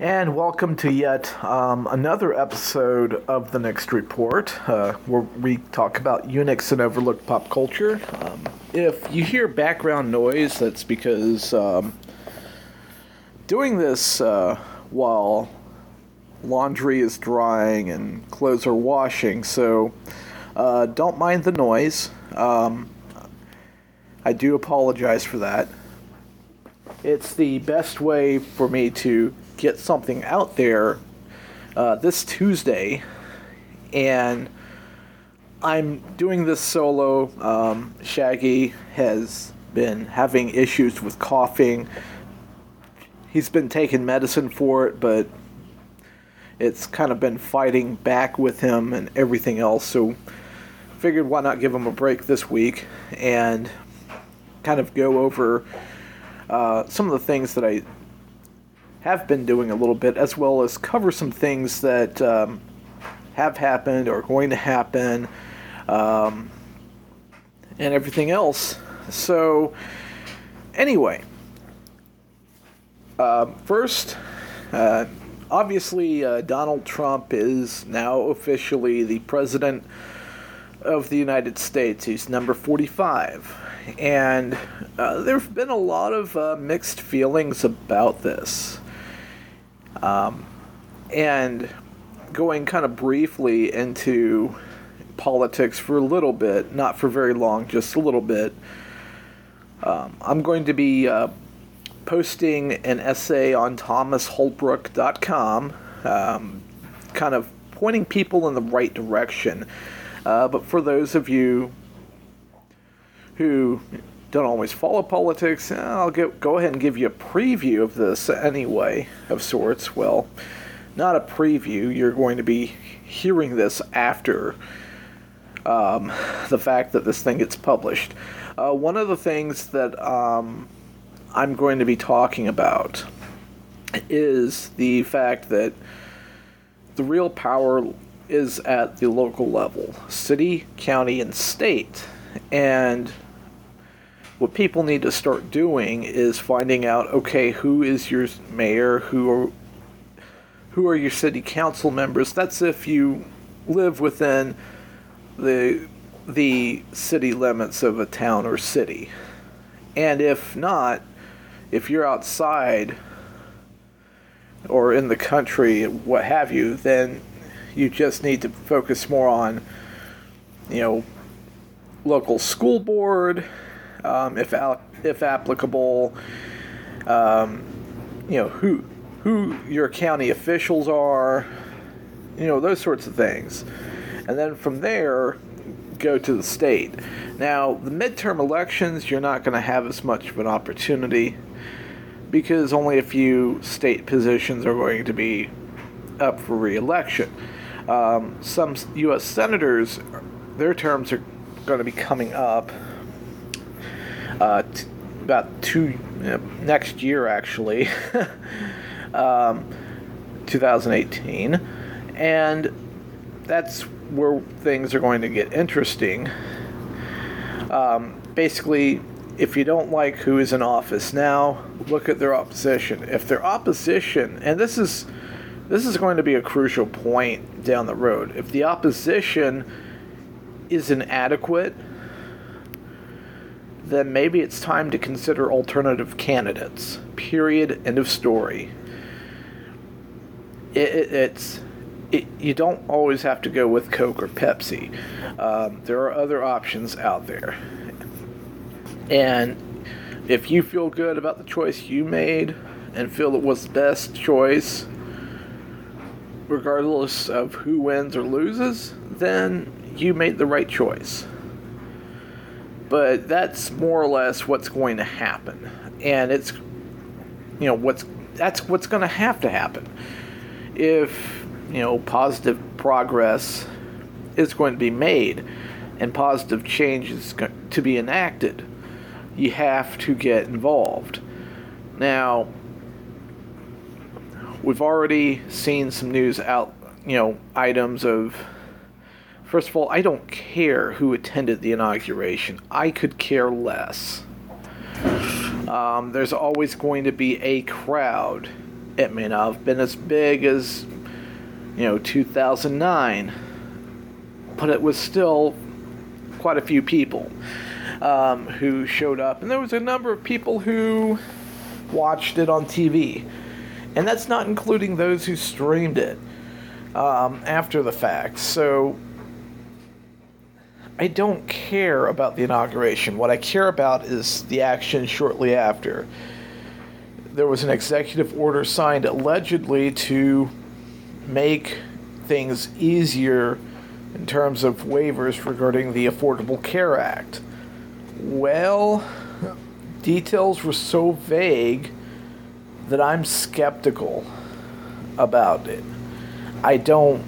And welcome to yet another episode of The Next Report, where we talk about Unix and overlooked pop culture. If you hear background noise, that's because doing this while laundry is drying and clothes are washing, so don't mind the noise. I do apologize for that. It's the best way for me to get something out there this Tuesday, and I'm doing this solo. Shaggy has been having issues with coughing. He's been taking medicine for it, but it's kind of been fighting back with him and everything else, so figured why not give him a break this week and kind of go over some of the things that I have been doing a little bit, as well as cover some things that have happened or are going to happen, and everything else. So, anyway, first, obviously Donald Trump is now officially the President of the United States. He's number 45. And there have been a lot of mixed feelings about this. And going kind of briefly into politics for a little bit, not for very long, just a little bit, I'm going to be posting an essay on ThomasHolbrook.com, kind of pointing people in the right direction. But for those of you who don't always follow politics, I'll go ahead and give you a preview of this anyway, of sorts. Well, not a preview. You're going to be hearing this after the fact that this thing gets published. One of the things that I'm going to be talking about is the fact that the real power is at the local level, city, county, and state. And what people need to start doing is finding out, okay, who is your mayor, who are your city council members. That's if you live within the city limits of a town or city. And if not, if you're outside or in the country, what have you, then you just need to focus more on, you know, local school board, if applicable, you know, who your county officials are, you know, those sorts of things. And then from there, go to the state. Now, the midterm elections, you're not going to have as much of an opportunity because only a few state positions are going to be up for re-election. Some U.S. senators, their terms are going to be coming up about next year, actually, 2018, and that's where things are going to get interesting. Basically, if you don't like who is in office now, look at their opposition. If their opposition, and this is going to be a crucial point down the road, if the opposition is inadequate, then maybe it's time to consider alternative candidates. Period. End of story. You don't always have to go with Coke or Pepsi. There are other options out there. And if you feel good about the choice you made and feel it was the best choice, regardless of who wins or loses, then you made the right choice. But that's more or less what's going to happen. And it's, you know, what's going to happen. If, you know, positive progress is going to be made and positive change is to be enacted, you have to get involved. Now, we've already seen some news out, you know, items of, first of all, I don't care who attended the inauguration. I could care less. There's always going to be a crowd It may not have been as big as, 2009, but it was still quite a few people who showed up. And there was a number of people who watched it on TV. And that's not including those who streamed it after the fact. So I don't care about the inauguration. What I care about is the action shortly after. There was an executive order signed allegedly to make things easier in terms of waivers regarding the Affordable Care Act. Well, details were so vague that I'm skeptical about it. I don't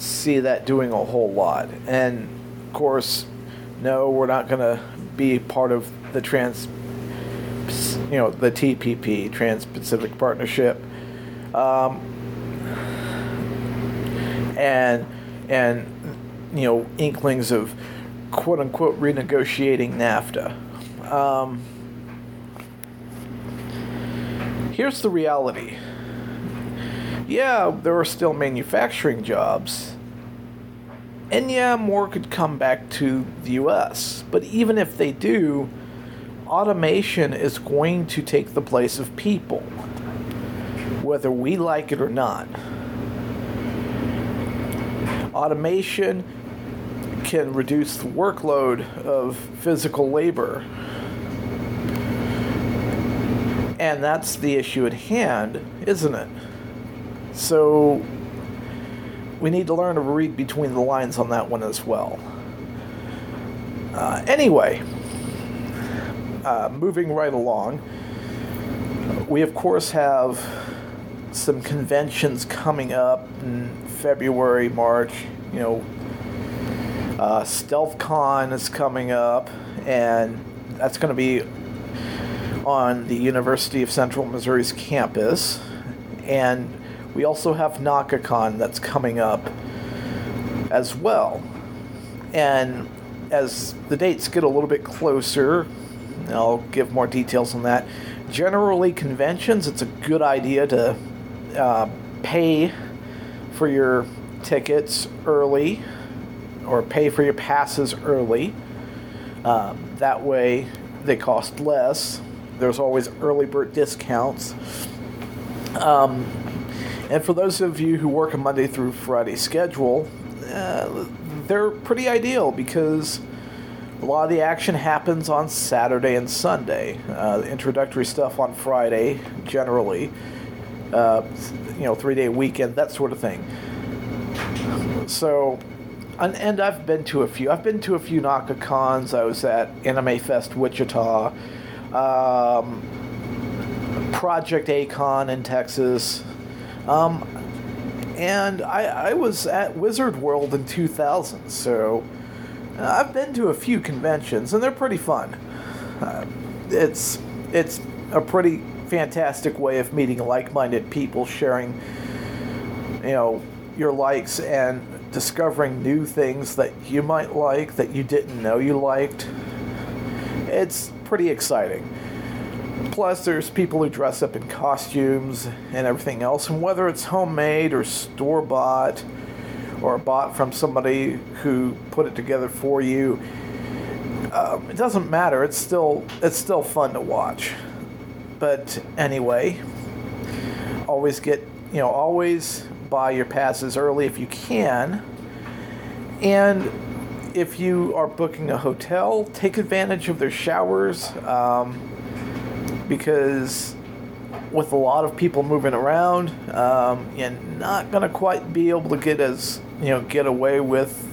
see that doing a whole lot. And of course, no, we're not going to be part of the the TPP, Trans-Pacific Partnership. And inklings of quote unquote renegotiating NAFTA. Here's the reality. Yeah, there are still manufacturing jobs. And yeah, more could come back to the US. But even if they do, automation is going to take the place of people, whether we like it or not. Automation can reduce the workload of physical labor. And that's the issue at hand, isn't it? So we need to learn to read between the lines on that one as well. Anyway, moving right along, we of course have some conventions coming up in February, March. StealthCon is coming up, and that's going to be on the University of Central Missouri's campus. And we also have NakaCon that's coming up as well. And as the dates get a little bit closer, I'll give more details on that. Generally, conventions, it's a good idea to pay for your tickets early or pay for your passes early. That way they cost less. There's always early bird discounts. And for those of you who work a Monday through Friday schedule, they're pretty ideal because a lot of the action happens on Saturday and Sunday. The introductory stuff on Friday, generally, 3-day weekend, that sort of thing. So, and I've been to a few. I've been to a few NakaCons. I was at Anime Fest Wichita. Project A Con in Texas, and I was at Wizard World in 2000, so I've been to a few conventions, and they're pretty fun. It's a pretty fantastic way of meeting like-minded people, sharing your likes and discovering new things that you might like that you didn't know you liked. It's pretty exciting. Plus, there's people who dress up in costumes and everything else, and whether it's homemade or store-bought or bought from somebody who put it together for you, it doesn't matter. It's still fun to watch. But anyway, always buy your passes early if you can, and if you are booking a hotel, take advantage of their showers, because with a lot of people moving around, you're not going to quite be able to get away with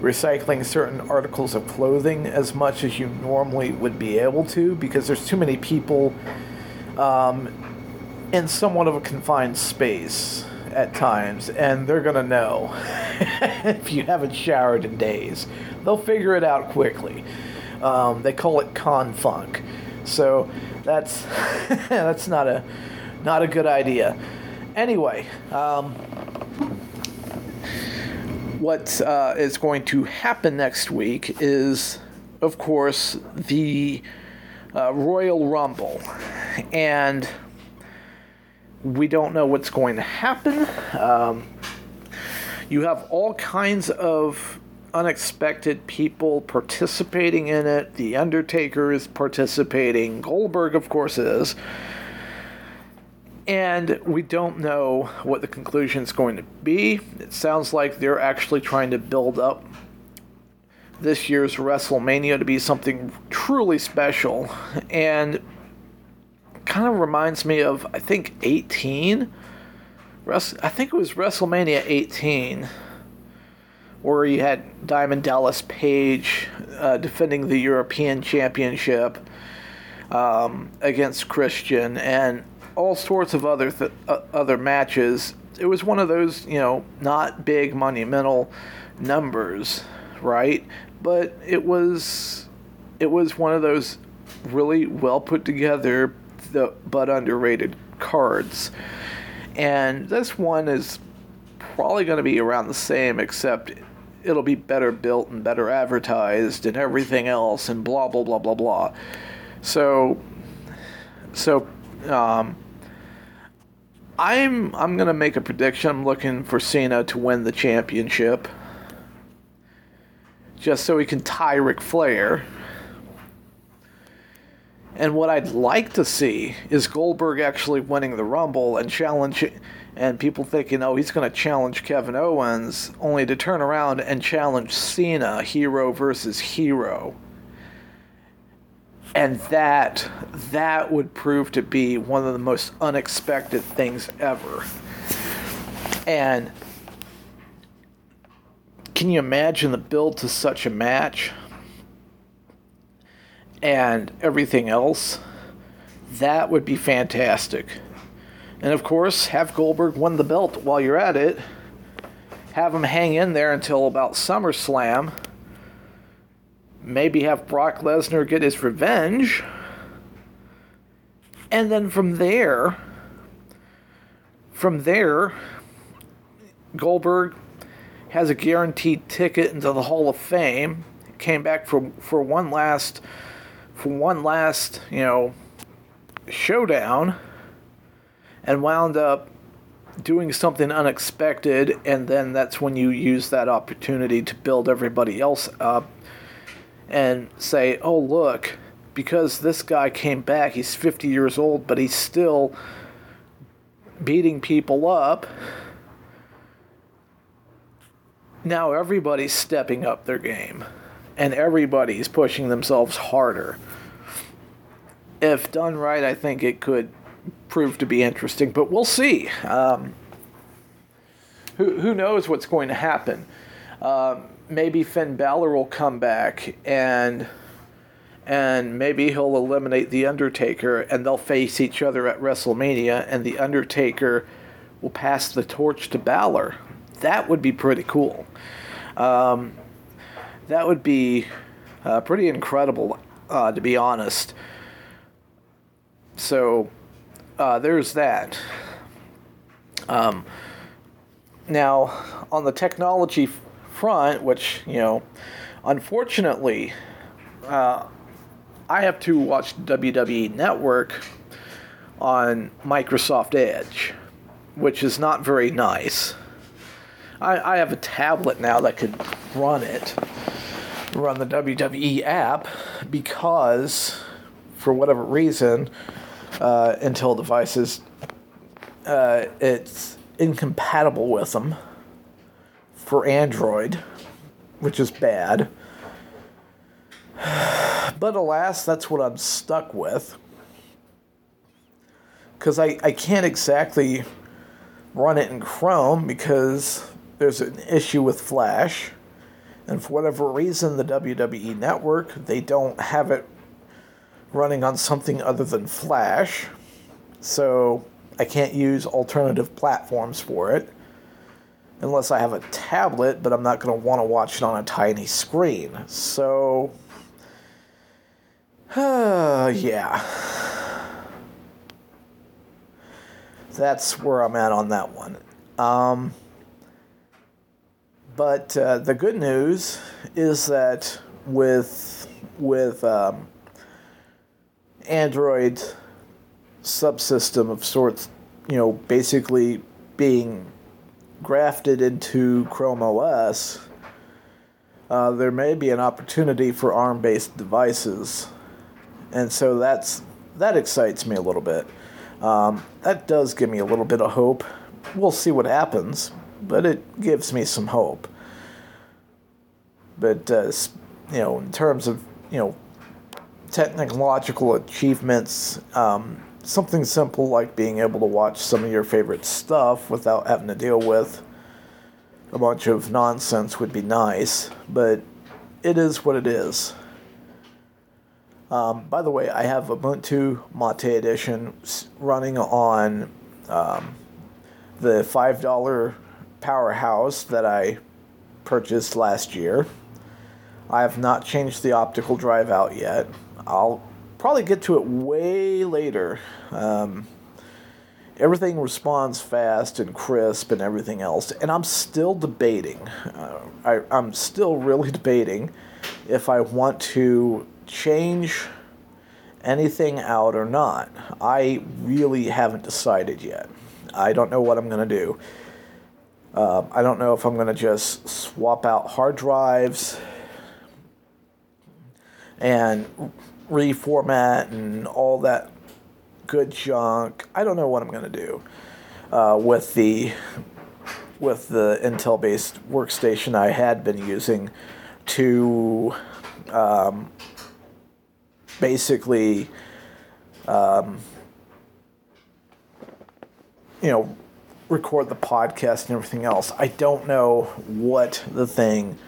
recycling certain articles of clothing as much as you normally would be able to, because there's too many people in somewhat of a confined space at times, and they're going to know if you haven't showered in days. They'll figure it out quickly. They call it con funk. So that's not a good idea. Anyway, what is going to happen next week is, of course, the Royal Rumble. And We don't know what's going to happen. You have all kinds of unexpected people participating in it. The Undertaker is participating. Goldberg, of course, is. And we don't know what the conclusion is going to be. It sounds like they're actually trying to build up this year's WrestleMania to be something truly special. And kind of reminds me of, I think, 18. I think it was WrestleMania 18, where you had Diamond Dallas Page defending the European Championship against Christian, and all sorts of other matches. It was one of those, not big monumental numbers, right? But it was one of those really well put together but underrated cards. And this one is probably going to be around the same, except it'll be better built and better advertised and everything else and blah, blah, blah, blah, blah. So I'm going to make a prediction. I'm looking for Cena to win the championship just so he can tie Ric Flair. And what I'd like to see is Goldberg actually winning the Rumble and people thinking, he's going to challenge Kevin Owens, only to turn around and challenge Cena, hero versus hero. And that would prove to be one of the most unexpected things ever. And can you imagine the build to such a match? And everything else, that would be fantastic. And of course, have Goldberg win the belt while you're at it. Have him hang in there until about SummerSlam. Maybe have Brock Lesnar get his revenge. And then from there, Goldberg has a guaranteed ticket into the Hall of Fame. Came back for one last showdown, and wound up doing something unexpected, and then that's when you use that opportunity to build everybody else up and say, oh, look, because this guy came back, he's 50 years old, but he's still beating people up. Now everybody's stepping up their game. And everybody's pushing themselves harder. If done right, I think it could prove to be interesting. But we'll see. Who knows what's going to happen? Maybe Finn Balor will come back. And maybe he'll eliminate The Undertaker. And they'll face each other at WrestleMania. And The Undertaker will pass the torch to Balor. That would be pretty cool. That would be pretty incredible, to be honest. So, there's that. Now, on the technology front, which, unfortunately, I have to watch WWE Network on Microsoft Edge, which is not very nice. I have a tablet now that could run the WWE app, because for whatever reason, Intel devices, it's incompatible with them for Android, which is bad. But alas, that's what I'm stuck with, because I can't exactly run it in Chrome, because there's an issue with Flash. And for whatever reason, the WWE Network, they don't have it running on something other than Flash. So I can't use alternative platforms for it. Unless I have a tablet, but I'm not going to want to watch it on a tiny screen. So, yeah. That's where I'm at on that one. But the good news is that with Android subsystem of sorts you know, basically being grafted into Chrome OS, there may be an opportunity for ARM-based devices. And so that excites me a little bit. That does give me a little bit of hope. We'll see what happens, but it gives me some hope. But, you know, in terms of, you know, technological achievements, something simple like being able to watch some of your favorite stuff without having to deal with a bunch of nonsense would be nice, but it is what it is. By the way, I have Ubuntu Mate Edition running on the $5 powerhouse that I purchased last year. I have not changed the optical drive out yet. I'll probably get to it way later. Everything responds fast and crisp and everything else. And I'm still debating. I'm still really debating if I want to change anything out or not. I really haven't decided yet. I don't know what I'm going to do. I don't know if I'm going to just swap out hard drives and reformat and all that good junk. I don't know what I'm going to do with the Intel-based workstation I had been using to basically, you know, record the podcast and everything else. I don't know what the thing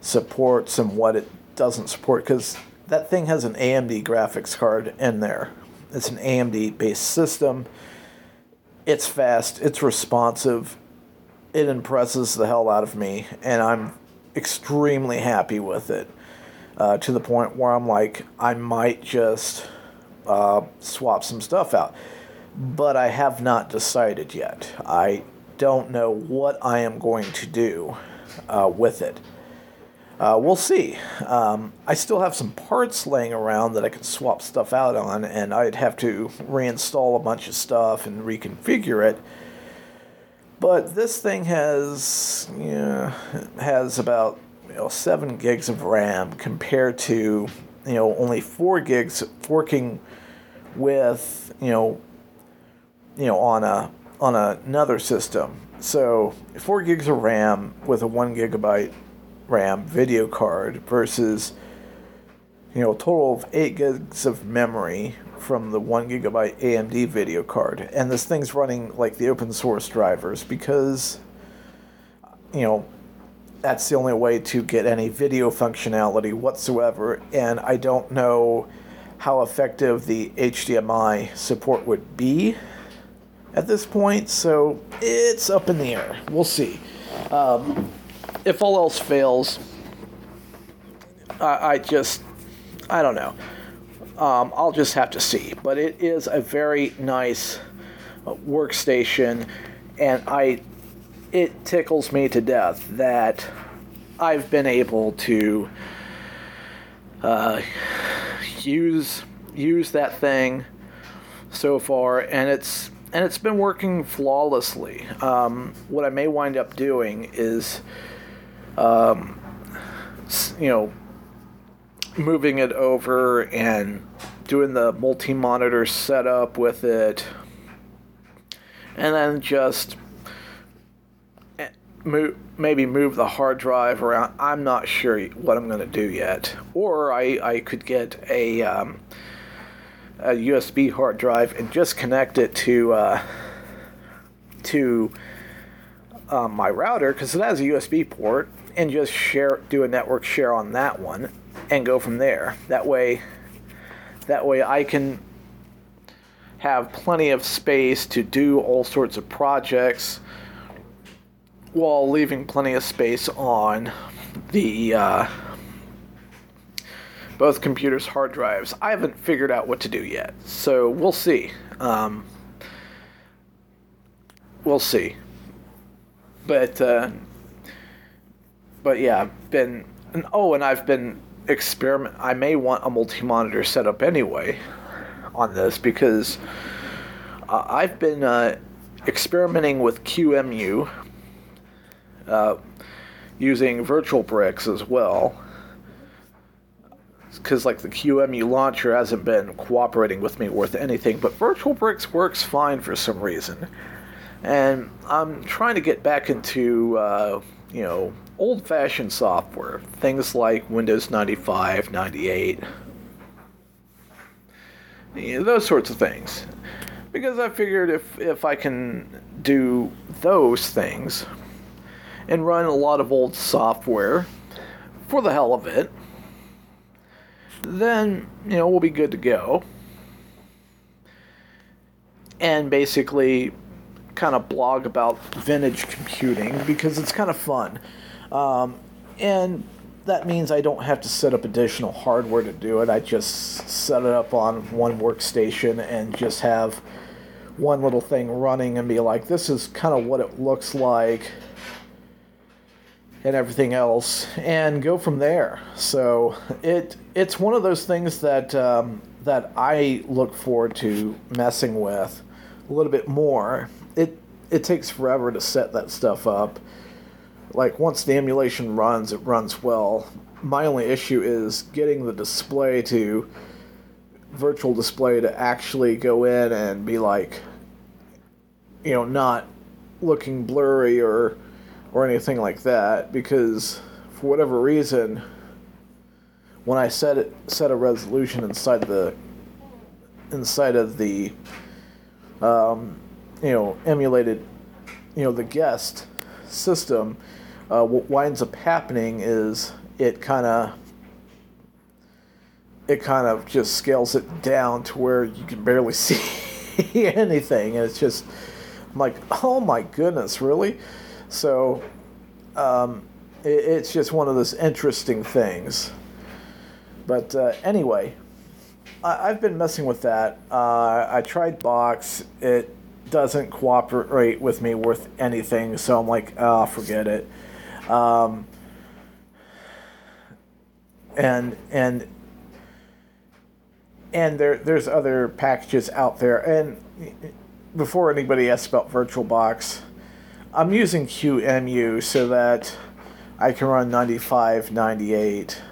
supports and what it doesn't support, because that thing has an AMD graphics card in there. It's an AMD-based system. It's fast. It's responsive. It impresses the hell out of me, and I'm extremely happy with it, to the point where I'm like, I might just swap some stuff out. But I have not decided yet. I don't know what I am going to do with it. We'll see. I still have some parts laying around that I could swap stuff out on, and I'd have to reinstall a bunch of stuff and reconfigure it. But this thing has about 7 gigs of RAM compared to only 4 gigs forking with on another system. So 4 gigs of RAM with a 1 gigabyte RAM video card versus a total of 8 gigs of memory from the 1 gigabyte AMD video card, and this thing's running like the open source drivers because that's the only way to get any video functionality whatsoever. And I don't know how effective the HDMI support would be at this point, so it's up in the air. We'll see. If all else fails, I don't know. I'll just have to see. But it is a very nice workstation, and it tickles me to death that I've been able to use that thing so far, and it's been working flawlessly. What I may wind up doing is moving it over and doing the multi-monitor setup with it, and then just maybe move the hard drive around. I'm not sure what I'm going to do yet. Or I could get a USB hard drive and just connect it to my router, because it has a USB port, and just do a network share on that one, and go from there. That way I can have plenty of space to do all sorts of projects while leaving plenty of space on the both computers' hard drives. I haven't figured out what to do yet, so we'll see. We'll see. But yeah, I've been experimenting. I may want a multi-monitor setup anyway on this, because I've been experimenting with QEMU using Virtual Bricks as well, because like the QEMU launcher hasn't been cooperating with me worth anything, but Virtual Bricks works fine for some reason. And I'm trying to get back into old-fashioned software, things like Windows 95, 98, those sorts of things. Because I figured if I can do those things and run a lot of old software for the hell of it, then, we'll be good to go. And basically kind of blog about vintage computing because it's kind of fun. And that means I don't have to set up additional hardware to do it. I just set it up on one workstation and just have one little thing running and be like, this is kind of what it looks like and everything else, and go from there. So it's one of those things that that I look forward to messing with a little bit more. It takes forever to set that stuff up. Like, once the emulation runs, it runs well. My only issue is getting the virtual display to actually go in and be like, not looking blurry or anything like that, because for whatever reason, when I set a resolution inside of the emulated, the guest system, what winds up happening is it kind of just scales it down to where you can barely see anything, and it's just, I'm like, oh my goodness, really? So, it's just one of those interesting things. But anyway, I've been messing with that. I tried Box. It doesn't cooperate with me worth anything, so I'm like, oh, forget it. And there's other packages out there. And before anybody asks about VirtualBox, I'm using QEMU so that I can run 95, 98,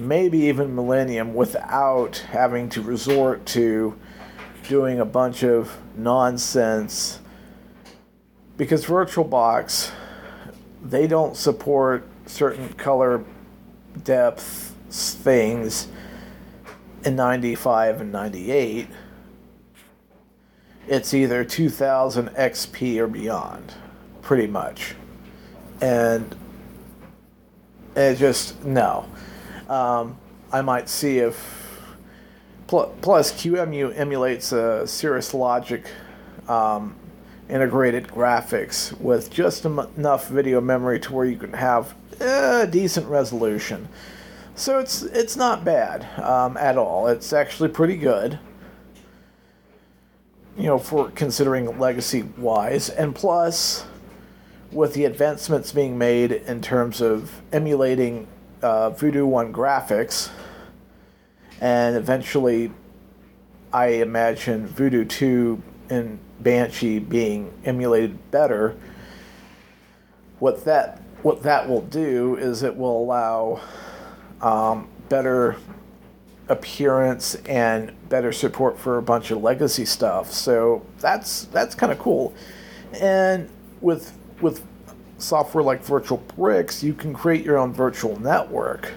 maybe even Millennium without having to resort to doing a bunch of nonsense. Because VirtualBox, they don't support certain color depth things in 95 and 98. It's either 2000 XP or beyond, pretty much. And it just, no. I might see if... Plus, QEMU emulates a Cirrus Logic integrated graphics with just enough video memory to where you can have decent resolution. So it's not bad at all. It's actually pretty good, for considering legacy-wise. And plus, with the advancements being made in terms of emulating Voodoo 1 graphics, and eventually, I imagine Voodoo 2 and Banshee being emulated better, what that will do is it will allow better appearance and better support for a bunch of legacy stuff. So that's kind of cool. And with software like Virtual Bricks, you can create your own virtual network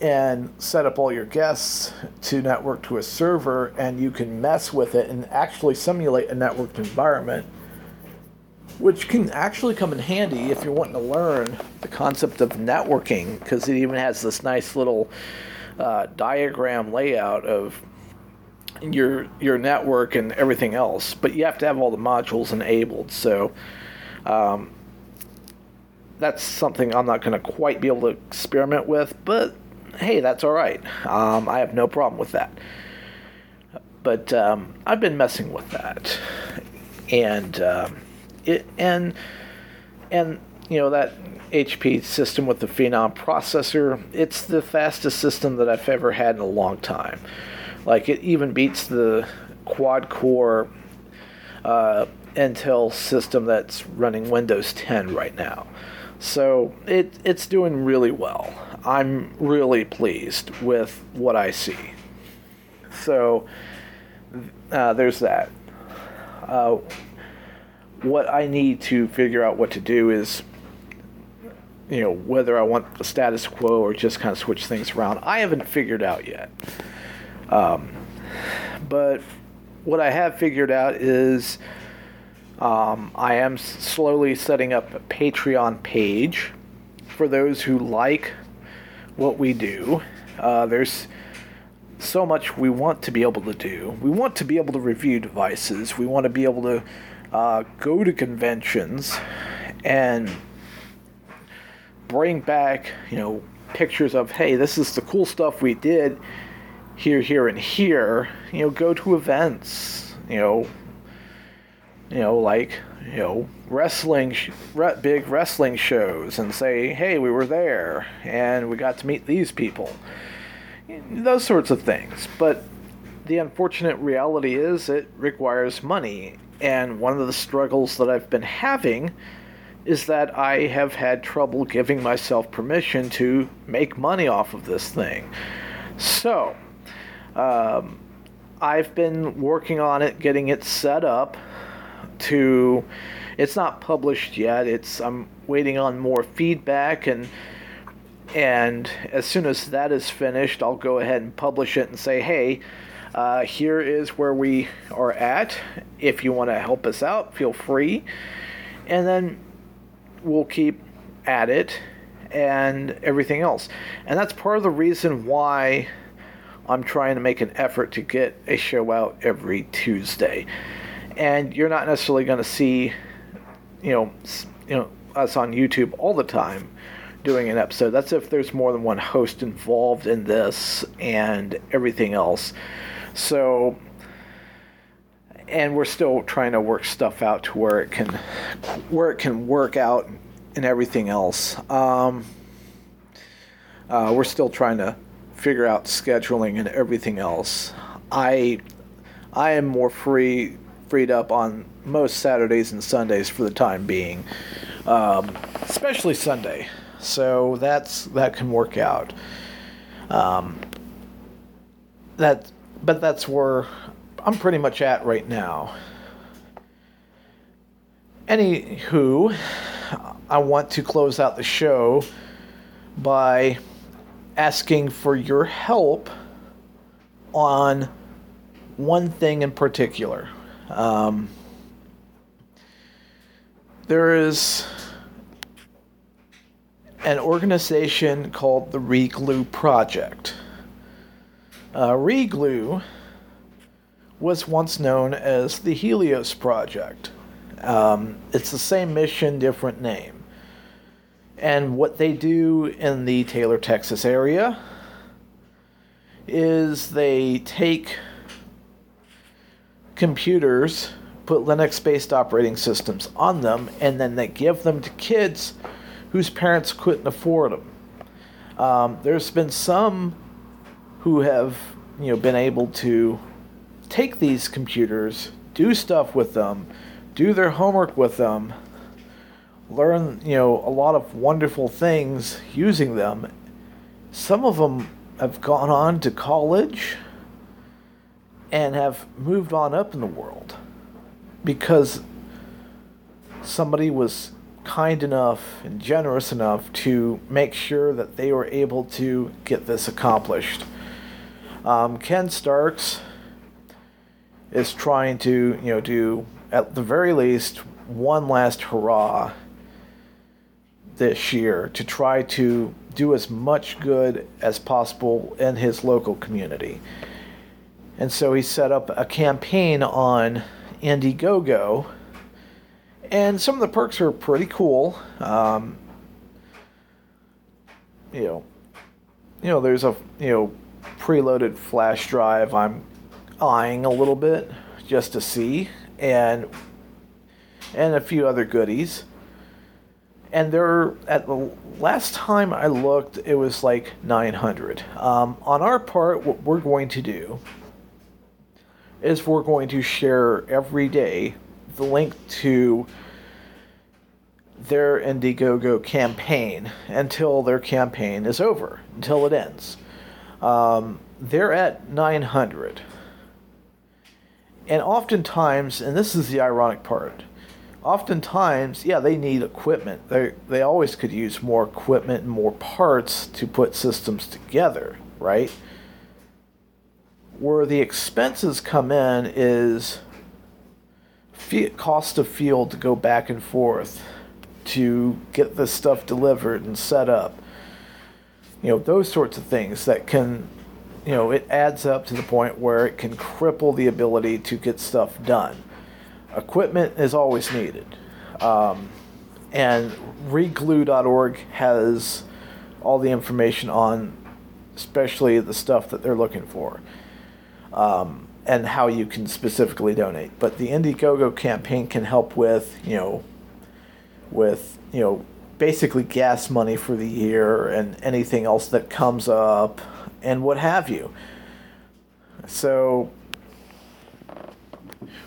and set up all your guests to network to a server, and you can mess with it and actually simulate a networked environment, which can actually come in handy if you're wanting to learn the concept of networking, because it even has this nice little diagram layout of your network and everything else, but you have to have all the modules enabled. So that's something I'm not going to quite be able to experiment with, but hey, that's all right. I have no problem with that. But I've been messing with that, and that HP system with the Phenom processor, it's the fastest system that I've ever had in a long time. Like, it even beats the quad-core Intel system that's running Windows 10 right now. So it's doing really well. I'm really pleased with what I see. So there's that. What I need to figure out what to do is, you know, whether I want the status quo or just kind of switch things around. I haven't figured out yet. But what I have figured out is I am slowly setting up a Patreon page for those who like what we do. There's so much we want to be able to do. We want to be able to review devices. We want to be able to go to conventions and bring back, you know, pictures of, hey, this is the cool stuff we did here, here, and here. You know, go to events, like wrestling, big wrestling shows, and say, hey, we were there, and we got to meet these people. Those sorts of things. But the unfortunate reality is it requires money, and one of the struggles that I've been having is that I have had trouble giving myself permission to make money off of this thing. So, I've been working on it, getting it set up to... It's not published yet. I'm waiting on more feedback, and as soon as that is finished, I'll go ahead and publish it and say, hey, here is where we are at. If you want to help us out, feel free. And then we'll keep at it and everything else. And that's part of the reason why I'm trying to make an effort to get a show out every Tuesday. And you're not necessarily going to see, you know, us on YouTube all the time doing an episode. That's if there's more than one host involved in this and everything else. So, and we're still trying to work stuff out to where it can work out and everything else. We're still trying to figure out scheduling and everything else. I am more freed up on most Saturdays and Sundays for the time being, especially Sunday. So that can work out. But that's where I'm pretty much at right now. Anywho, I want to close out the show by asking for your help on one thing in particular. There is an organization called the Reglue Project. Reglue was once known as the Helios Project. It's the same mission, different name. And what they do in the Taylor, Texas area is they take computers, put Linux-based operating systems on them, and then they give them to kids whose parents couldn't afford them. There's been some who have, been able to take these computers, do stuff with them, do their homework with them, learn, a lot of wonderful things using them. Some of them have gone on to college and have moved on up in the world because somebody was kind enough and generous enough to make sure that they were able to get this accomplished. Ken Starks is trying to, do at the very least one last hurrah this year to try to do as much good as possible in his local community. And so he set up a campaign on Indiegogo, and some of the perks are pretty cool. There's a preloaded flash drive. I'm eyeing a little bit just to see, and a few other goodies. And there, at the last time I looked, it was like 900. On our part, what we're going to do is we're going to share every day the link to their Indiegogo campaign until their campaign is over, until it ends. They're at 900. And oftentimes, and this is the ironic part, oftentimes, yeah, they need equipment. They always could use more equipment and more parts to put systems together, right? Where the expenses come in is cost of field to go back and forth to get this stuff delivered and set up. You know, those sorts of things that can, you know, it adds up to the point where it can cripple the ability to get stuff done. Equipment is always needed. And reglue.org has all the information on especially the stuff that they're looking for and how you can specifically donate. But the Indiegogo campaign can help with basically gas money for the year and anything else that comes up and what have you. So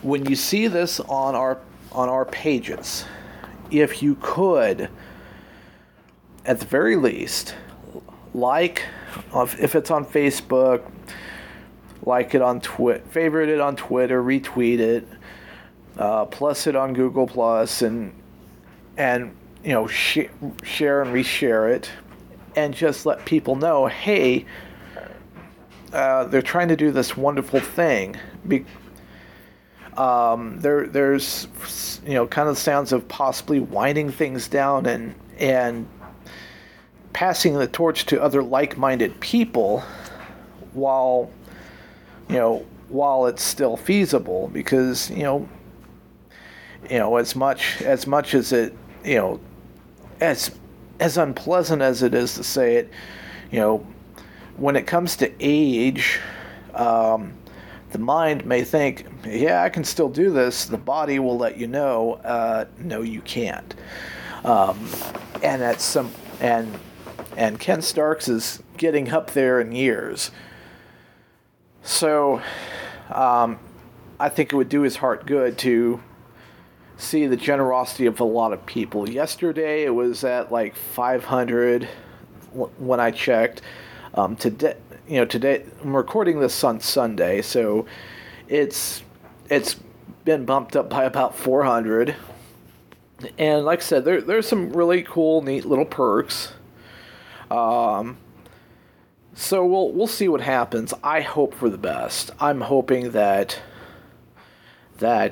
when you see this on our pages, if you could, at the very least, like, if it's on Facebook, like it on Twitter, favorite it on Twitter, retweet it, plus it on Google Plus, and you know, share and reshare it, and just let people know, hey, they're trying to do this wonderful thing. There's you know, kind of sounds of possibly winding things down and passing the torch to other like-minded people while it's still feasible, because you know as much as it, you know, as unpleasant as it is to say it, you know, when it comes to age, the mind may think, yeah, I can still do this. The body will let you know, no, you can't. And Ken Starks is getting up there in years. So I think it would do his heart good to see the generosity of a lot of people. Yesterday it was at like 500 when I checked. Today I'm recording this on Sunday, so it's been bumped up by about 400. And like I said, there's some really cool, neat little perks. So we'll see what happens. I hope for the best. I'm hoping that they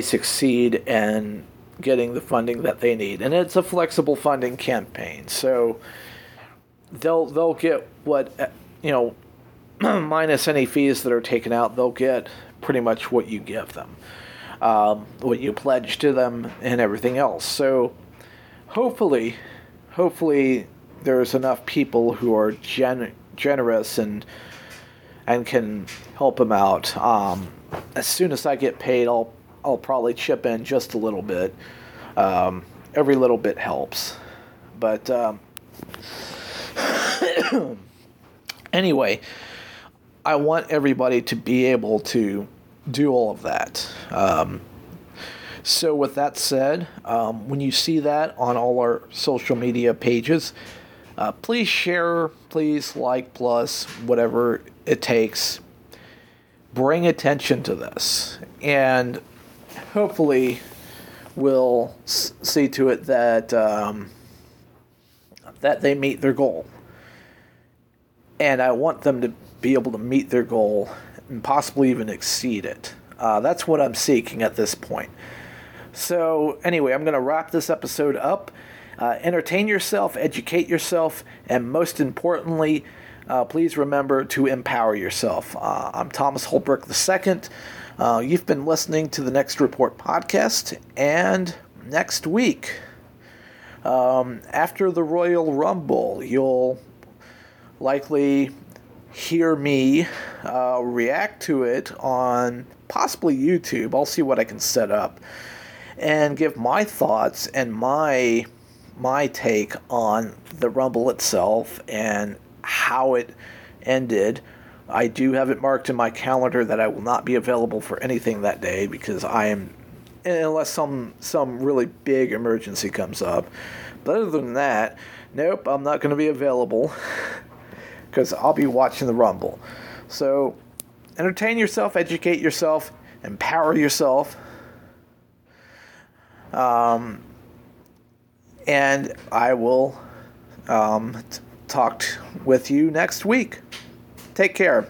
succeed in getting the funding that they need, and it's a flexible funding campaign, so they'll get what, you know, minus any fees that are taken out, they'll get pretty much what you give them, what you pledge to them, and everything else. So hopefully there's enough people who are generous and can help them out. As soon as I get paid, I'll probably chip in just a little bit. Every little bit helps. But anyway, I want everybody to be able to do all of that. So with that said, when you see that on all our social media pages, please share, please like, plus whatever it takes. Bring attention to this, and hopefully we'll see to it that that they meet their goal. And I want them to be able to meet their goal and possibly even exceed it. That's what I'm seeking at this point. So anyway, I'm going to wrap this episode up. Entertain yourself, educate yourself, and most importantly, please remember to empower yourself. I'm Thomas Holbrook II. You've been listening to the Next Report podcast, and next week, after the Royal Rumble, you'll likely hear me react to it on possibly YouTube. I'll see what I can set up and give my thoughts and my take on the Rumble itself and how it ended, I do have it marked in my calendar that I will not be available for anything that day because I am, unless some really big emergency comes up. But other than that, nope, I'm not going to be available because I'll be watching the Rumble. So entertain yourself, educate yourself, empower yourself. And I will talk with you next week. Take care.